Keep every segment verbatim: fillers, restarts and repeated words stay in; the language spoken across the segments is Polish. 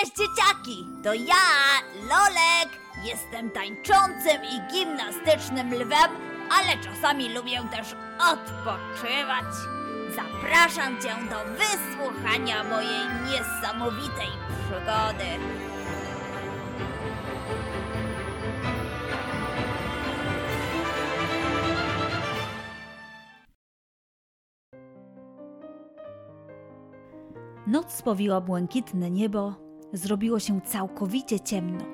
Cześć dzieciaki, to ja, Lolek, jestem tańczącym i gimnastycznym lwem, ale czasami lubię też odpoczywać. Zapraszam Cię do wysłuchania mojej niesamowitej przygody. Noc spowiła błękitne niebo, zrobiło się całkowicie ciemno.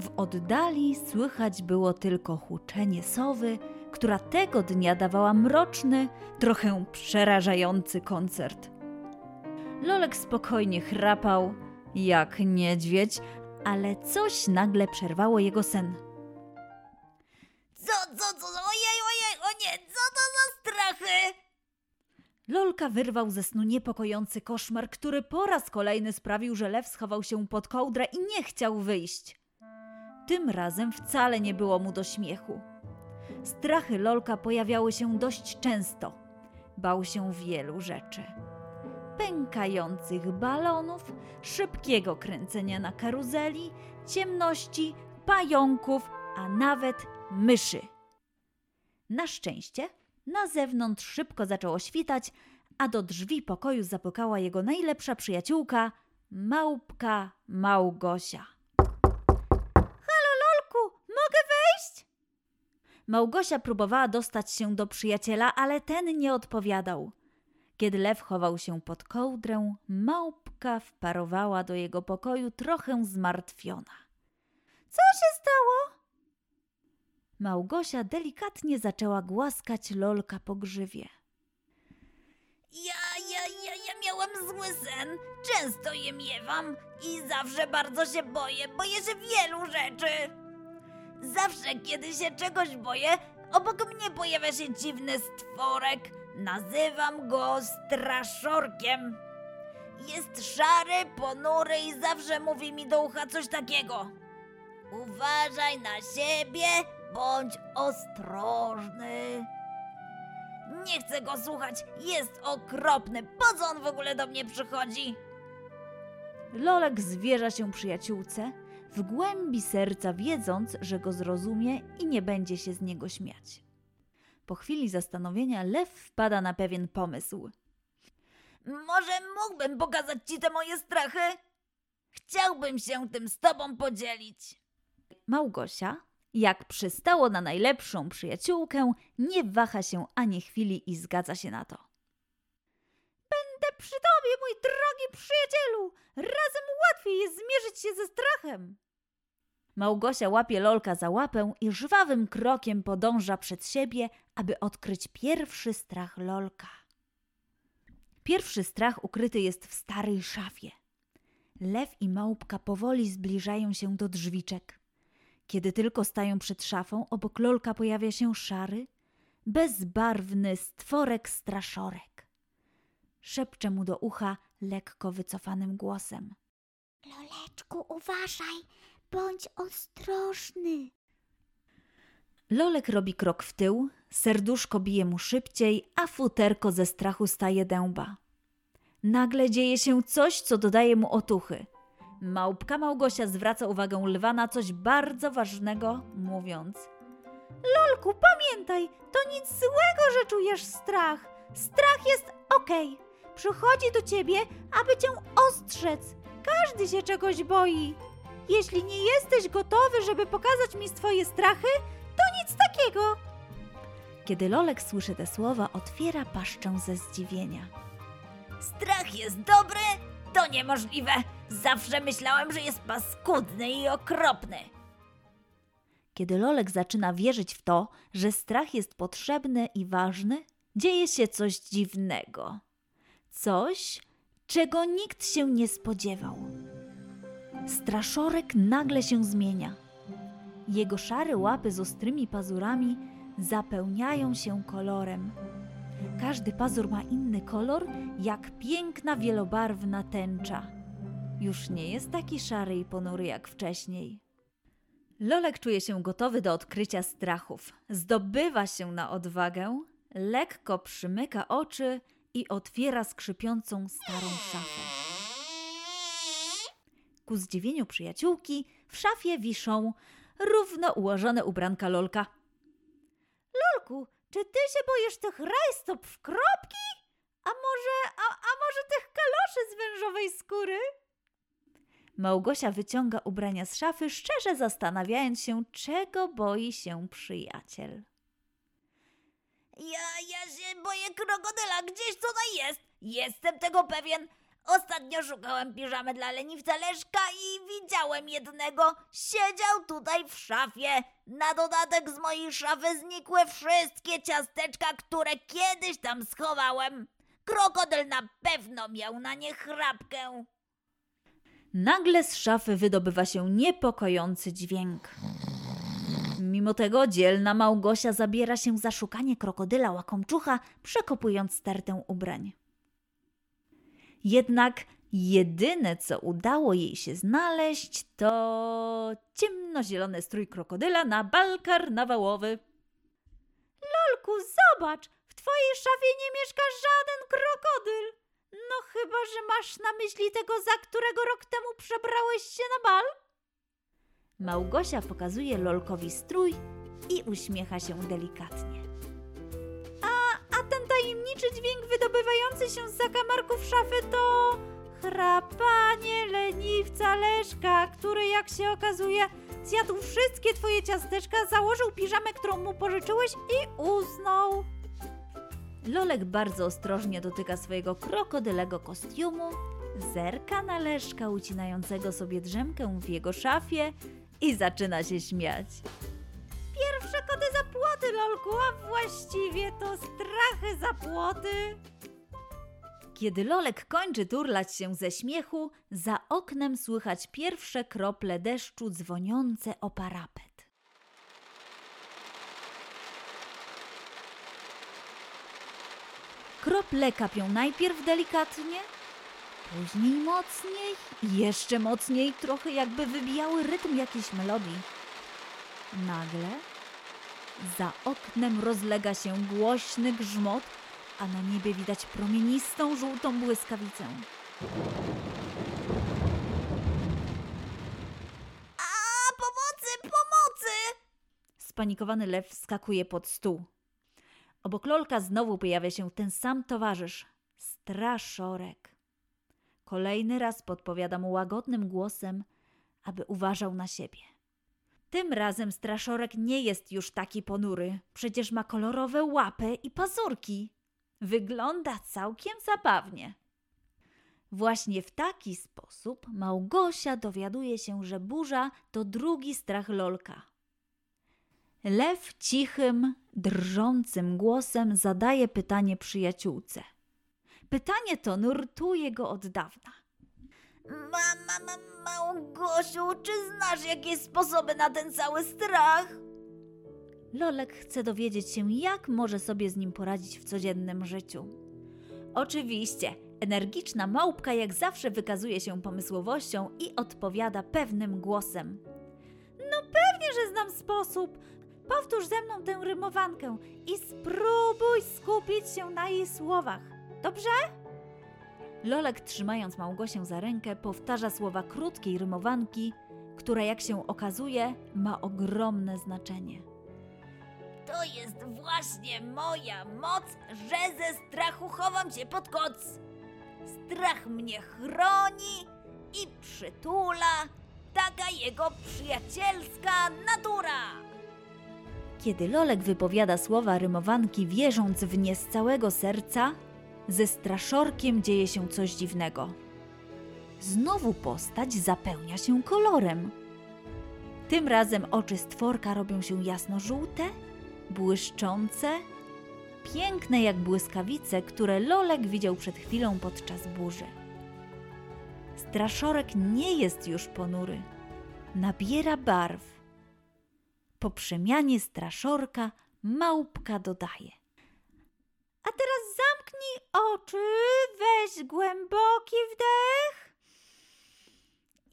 W oddali słychać było tylko huczenie sowy, która tego dnia dawała mroczny, trochę przerażający koncert. Lolek spokojnie chrapał, jak niedźwiedź, ale coś nagle przerwało jego sen. Co, co, co, ojej, ojej, o nie, co to za strachy? Lolka wyrwał ze snu niepokojący koszmar, który po raz kolejny sprawił, że lew schował się pod kołdrę i nie chciał wyjść. Tym razem wcale nie było mu do śmiechu. Strachy Lolka pojawiały się dość często. Bał się wielu rzeczy. Pękających balonów, szybkiego kręcenia na karuzeli, ciemności, pająków, a nawet myszy. Na szczęście na zewnątrz szybko zaczęło świtać, a do drzwi pokoju zapukała jego najlepsza przyjaciółka, małpka Małgosia. Halo, Lolku, mogę wejść? Małgosia próbowała dostać się do przyjaciela, ale ten nie odpowiadał. Kiedy lew chował się pod kołdrę, małpka wparowała do jego pokoju trochę zmartwiona. Co się stało? Małgosia delikatnie zaczęła głaskać Lolka po grzywie. Ja, ja, ja, ja miałam zły sen. Często je miewam i zawsze bardzo się boję. Boję się wielu rzeczy. Zawsze, kiedy się czegoś boję, obok mnie pojawia się dziwny stworek. Nazywam go Straszorkiem. Jest szary, ponury i zawsze mówi mi do ucha coś takiego. Uważaj na siebie. Bądź ostrożny. Nie chcę go słuchać, jest okropny. Po co on w ogóle do mnie przychodzi? Lolek zwierza się przyjaciółce, w głębi serca wiedząc, że go zrozumie i nie będzie się z niego śmiać. Po chwili zastanowienia lew wpada na pewien pomysł. Może mógłbym pokazać ci te moje strachy? Chciałbym się tym z tobą podzielić. Małgosia, jak przystało na najlepszą przyjaciółkę, nie waha się ani chwili i zgadza się na to. Będę przy tobie, mój drogi przyjacielu! Razem łatwiej jest zmierzyć się ze strachem! Małgosia łapie Lolka za łapę i żwawym krokiem podąża przed siebie, aby odkryć pierwszy strach Lolka. Pierwszy strach ukryty jest w starej szafie. Lew i małpka powoli zbliżają się do drzwiczek. Kiedy tylko stają przed szafą, obok Lolka pojawia się szary, bezbarwny stworek Straszorek. Szepcze mu do ucha lekko wycofanym głosem. Loleczku, uważaj, bądź ostrożny. Lolek robi krok w tył, serduszko bije mu szybciej, a futerko ze strachu staje dęba. Nagle dzieje się coś, co dodaje mu otuchy. Małpka Małgosia zwraca uwagę lwa na coś bardzo ważnego, mówiąc: Lolku, pamiętaj, to nic złego, że czujesz strach. Strach jest okej. Przychodzi do ciebie, aby cię ostrzec. Każdy się czegoś boi. Jeśli nie jesteś gotowy, żeby pokazać mi swoje strachy, to nic takiego. Kiedy Lolek słyszy te słowa, otwiera paszczę ze zdziwienia. Strach jest dobry? To niemożliwe! Zawsze myślałem, że jest paskudny i okropny. Kiedy Lolek zaczyna wierzyć w to, że strach jest potrzebny i ważny, dzieje się coś dziwnego. Coś, czego nikt się nie spodziewał. Straszorek nagle się zmienia. Jego szare łapy z ostrymi pazurami zapełniają się kolorem. Każdy pazur ma inny kolor, jak piękna, wielobarwna tęcza. Już nie jest taki szary i ponury jak wcześniej. Lolek czuje się gotowy do odkrycia strachów. Zdobywa się na odwagę, lekko przymyka oczy i otwiera skrzypiącą starą szafę. ku zdziwieniu przyjaciółki w szafie wiszą równo ułożone ubranka Lolka. Lolku, czy ty się boisz tych rajstop w kropki? A może, a, a może tych kaloszy z wężowej skóry? Małgosia wyciąga ubrania z szafy, szczerze zastanawiając się, czego boi się przyjaciel. Ja, ja się boję krokodyla, gdzieś tutaj jest. Jestem tego pewien. Ostatnio szukałem piżamy dla leniwca Leszka i widziałem jednego. Siedział tutaj w szafie. Na dodatek z mojej szafy znikły wszystkie ciasteczka, które kiedyś tam schowałem. Krokodyl na pewno miał na nie chrapkę. Nagle z szafy wydobywa się niepokojący dźwięk. Mimo tego dzielna Małgosia zabiera się za szukanie krokodyla Łakomczucha, przekopując tartę ubrań. Jednak jedyne, co udało jej się znaleźć, to ciemnozielony strój krokodyla na bal karnawałowy. Lolku, zobacz, w twojej szafie nie mieszka żaden krokodyl. No chyba, że masz na myśli tego, za którego rok temu przebrałeś się na bal? Małgosia pokazuje Lolkowi strój i uśmiecha się delikatnie. A, a ten tajemniczy dźwięk wydobywający się z zakamarków szafy to chrapanie leniwca Leszka, który, jak się okazuje, zjadł wszystkie twoje ciasteczka, założył piżamę, którą mu pożyczyłeś i usnął. Lolek bardzo ostrożnie dotyka swojego krokodylego kostiumu, zerka na Leszka ucinającego sobie drzemkę w jego szafie i zaczyna się śmiać. Pierwsze koty za płoty, Lolku, a właściwie to strachy za płoty. Kiedy Lolek kończy turlać się ze śmiechu, za oknem słychać pierwsze krople deszczu dzwoniące o parapet. Krople kapią najpierw delikatnie, później mocniej i jeszcze mocniej, trochę jakby wybijały rytm jakiejś melodii. Nagle za oknem rozlega się głośny grzmot, a na niebie widać promienistą, żółtą błyskawicę. A, pomocy, pomocy! Spanikowany Lew wskakuje pod stół. Obok Lolka znowu pojawia się ten sam towarzysz, Straszorek. Kolejny raz podpowiada mu łagodnym głosem, aby uważał na siebie. Tym razem Straszorek nie jest już taki ponury, przecież ma kolorowe łapy i pazurki. Wygląda całkiem zabawnie. Właśnie w taki sposób Małgosia dowiaduje się, że burza to drugi strach Lolka. Lew cichym, drżącym głosem zadaje pytanie przyjaciółce. Pytanie to nurtuje go od dawna. Mama, ma, Małgosiu, czy znasz jakieś sposoby na ten cały strach? Lolek chce dowiedzieć się, jak może sobie z nim poradzić w codziennym życiu. Oczywiście, energiczna małpka jak zawsze wykazuje się pomysłowością i odpowiada pewnym głosem. No pewnie, że znam sposób. Powtórz ze mną tę rymowankę i spróbuj skupić się na jej słowach. Dobrze? Lolek, trzymając Małgosię za rękę, powtarza słowa krótkiej rymowanki, która, jak się okazuje, ma ogromne znaczenie. To jest właśnie moja moc, że ze strachu chowam się pod koc. Strach mnie chroni i przytula, taka jego przyjacielska natura. Kiedy Lolek wypowiada słowa rymowanki, wierząc w nie z całego serca, ze Straszorkiem dzieje się coś dziwnego. Znowu postać zapełnia się kolorem. Tym razem oczy stworka robią się jasnożółte, błyszczące, piękne jak błyskawice, które Lolek widział przed chwilą podczas burzy. Straszorek nie jest już ponury. Nabiera barw. Po przemianie Straszorka małpka dodaje. A teraz zamknij oczy, weź głęboki wdech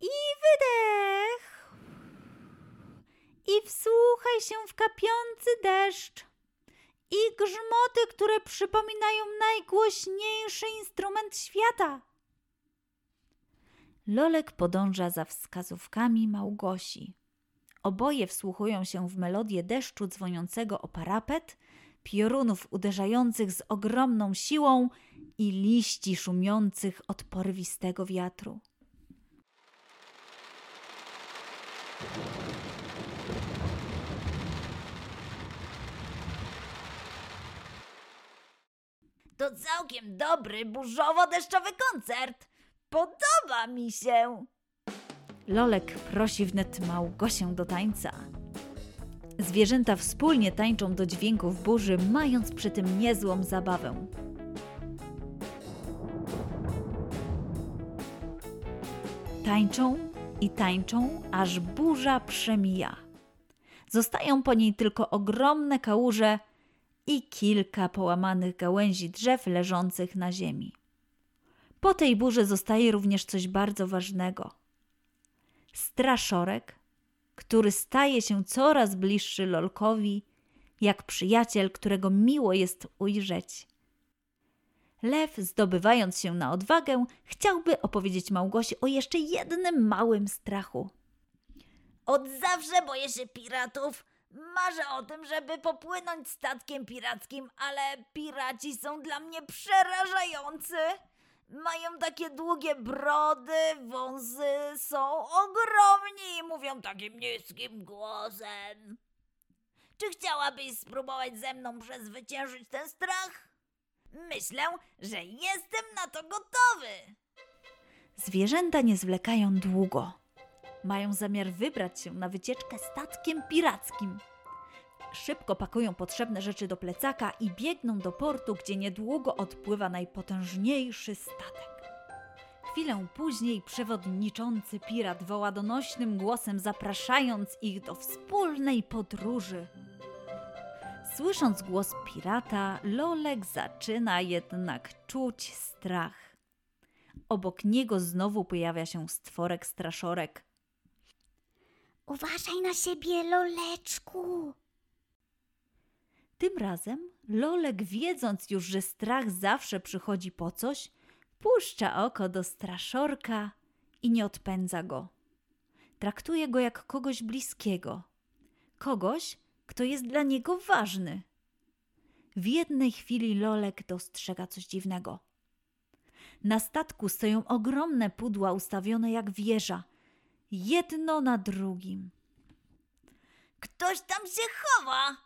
i wydech. I wsłuchaj się w kapiący deszcz i grzmoty, które przypominają najgłośniejszy instrument świata. Lolek podąża za wskazówkami Małgosi. Oboje wsłuchują się w melodię deszczu dzwoniącego o parapet, piorunów uderzających z ogromną siłą i liści szumiących od porywistego wiatru. To całkiem dobry, burzowo-deszczowy koncert. Podoba mi się. Lolek prosi wnet Małgosię do tańca. Zwierzęta wspólnie tańczą do dźwięków burzy, mając przy tym niezłą zabawę. Tańczą i tańczą, aż burza przemija. Zostają po niej tylko ogromne kałuże i kilka połamanych gałęzi drzew leżących na ziemi. Po tej burzy zostaje również coś bardzo ważnego. Straszorek, który staje się coraz bliższy Lolkowi, jak przyjaciel, którego miło jest ujrzeć. Lew, zdobywając się na odwagę, chciałby opowiedzieć Małgosi o jeszcze jednym małym strachu. Od zawsze boję się piratów. Marzę o tym, żeby popłynąć statkiem pirackim, ale piraci są dla mnie przerażający. Mają takie długie brody, wąsy, są ogromni i mówią takim niskim głosem. Czy chciałabyś spróbować ze mną przezwyciężyć ten strach? Myślę, że jestem na to gotowy. Zwierzęta nie zwlekają długo. Mają zamiar wybrać się na wycieczkę statkiem pirackim. Szybko pakują potrzebne rzeczy do plecaka i biegną do portu, gdzie niedługo odpływa najpotężniejszy statek. Chwilę później przewodniczący pirat woła donośnym głosem, zapraszając ich do wspólnej podróży. Słysząc głos pirata, Lolek zaczyna jednak czuć strach. Obok niego znowu pojawia się stworek Straszorek. Uważaj na siebie, Loleczku! Tym razem Lolek, wiedząc już, że strach zawsze przychodzi po coś, puszcza oko do Straszorka i nie odpędza go. Traktuje go jak kogoś bliskiego. Kogoś, kto jest dla niego ważny. W jednej chwili Lolek dostrzega coś dziwnego. Na statku stoją ogromne pudła ustawione jak wieża, jedno na drugim. Ktoś tam się chowa!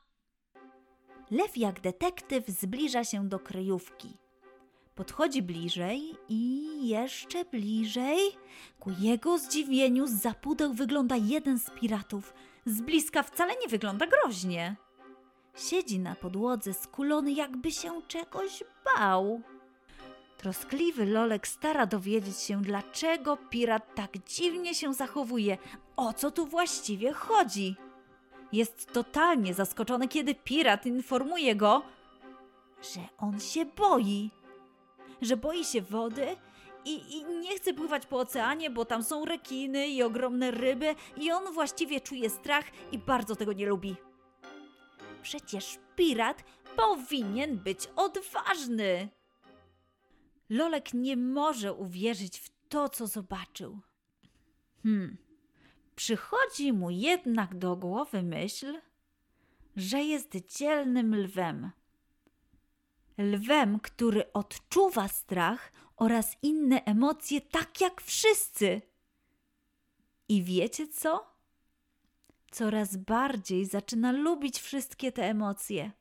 Lew jak detektyw zbliża się do kryjówki. Podchodzi bliżej i jeszcze bliżej. Ku jego zdziwieniu zza pudeł wygląda jeden z piratów. Z bliska wcale nie wygląda groźnie. Siedzi na podłodze skulony, jakby się czegoś bał. Troskliwy Lolek stara dowiedzieć się, dlaczego pirat tak dziwnie się zachowuje. O co tu właściwie chodzi? Jest totalnie zaskoczony, kiedy pirat informuje go, że on się boi. Że boi się wody i, i nie chce pływać po oceanie, bo tam są rekiny i ogromne ryby i on właściwie czuje strach i bardzo tego nie lubi. Przecież pirat powinien być odważny. Lolek nie może uwierzyć w to, co zobaczył. Hmm... Przychodzi mu jednak do głowy myśl, że jest dzielnym lwem. Lwem, który odczuwa strach oraz inne emocje tak jak wszyscy. I wiecie co? Coraz bardziej zaczyna lubić wszystkie te emocje.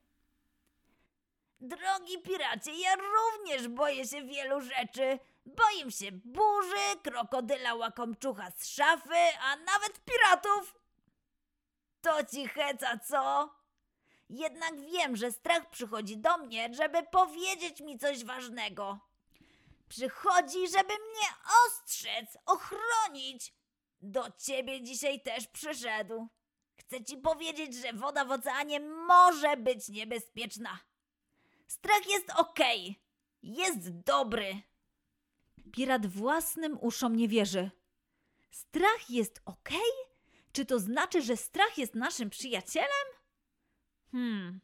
Drogi piracie, ja również boję się wielu rzeczy. Boję się burzy, krokodyla Łakomczucha z szafy, a nawet piratów. To ci heca, co? Jednak wiem, że strach przychodzi do mnie, żeby powiedzieć mi coś ważnego. Przychodzi, żeby mnie ostrzec, ochronić. Do ciebie dzisiaj też przyszedł. Chcę ci powiedzieć, że woda w oceanie może być niebezpieczna. Strach jest okej, okay. Jest dobry. Pirat własnym uszom nie wierzy. Strach jest okej? Okay? Czy to znaczy, że strach jest naszym przyjacielem? Hmm.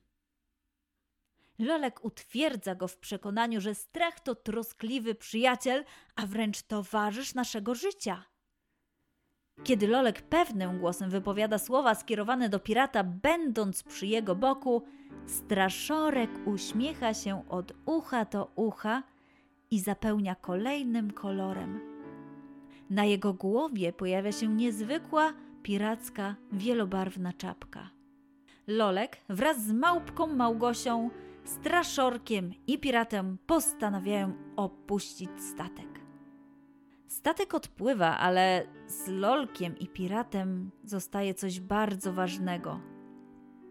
Lolek utwierdza go w przekonaniu, że strach to troskliwy przyjaciel, a wręcz towarzysz naszego życia. Kiedy Lolek pewnym głosem wypowiada słowa skierowane do pirata, będąc przy jego boku, Straszorek uśmiecha się od ucha do ucha i zapełnia kolejnym kolorem. Na jego głowie pojawia się niezwykła, piracka, wielobarwna czapka. Lolek wraz z małpką Małgosią, Straszorkiem i piratem postanawiają opuścić statek. Statek odpływa, ale z Lolkiem i piratem zostaje coś bardzo ważnego.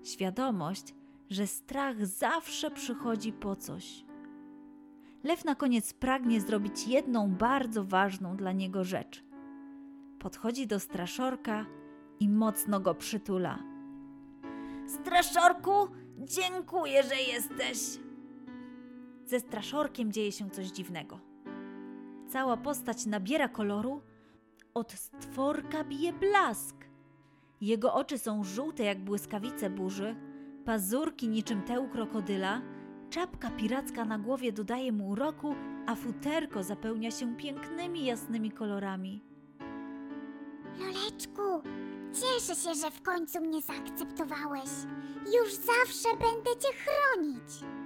Świadomość, że strach zawsze przychodzi po coś. Lew na koniec pragnie zrobić jedną bardzo ważną dla niego rzecz. Podchodzi do Straszorka i mocno go przytula. Straszorku, dziękuję, że jesteś! Ze Straszorkiem dzieje się coś dziwnego. Cała postać nabiera koloru, od stworka bije blask. Jego oczy są żółte jak błyskawice burzy, pazurki niczym te u krokodyla, czapka piracka na głowie dodaje mu uroku, a futerko zapełnia się pięknymi, jasnymi kolorami. Loleczku, cieszę się, że w końcu mnie zaakceptowałeś. Już zawsze będę cię chronić.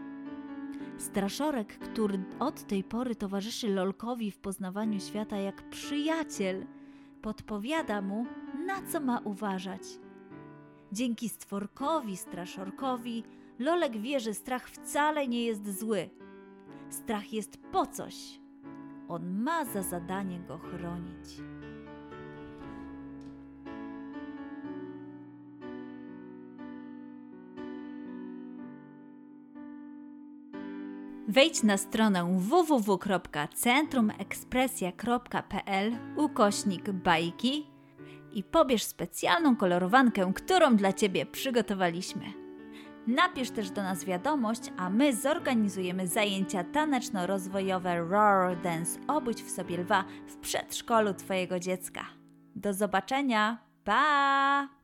Straszorek, który od tej pory towarzyszy Lolkowi w poznawaniu świata jak przyjaciel, podpowiada mu, na co ma uważać. Dzięki stworkowi Straszorkowi Lolek wie, że strach wcale nie jest zły. Strach jest po coś. On ma za zadanie go chronić. Wejdź na stronę www kropka centrumekspresja kropka pl ukośnik bajki i pobierz specjalną kolorowankę, którą dla Ciebie przygotowaliśmy. Napisz też do nas wiadomość, a my zorganizujemy zajęcia taneczno-rozwojowe Roar Dance Obudź w sobie lwa w przedszkolu Twojego dziecka. Do zobaczenia! Pa!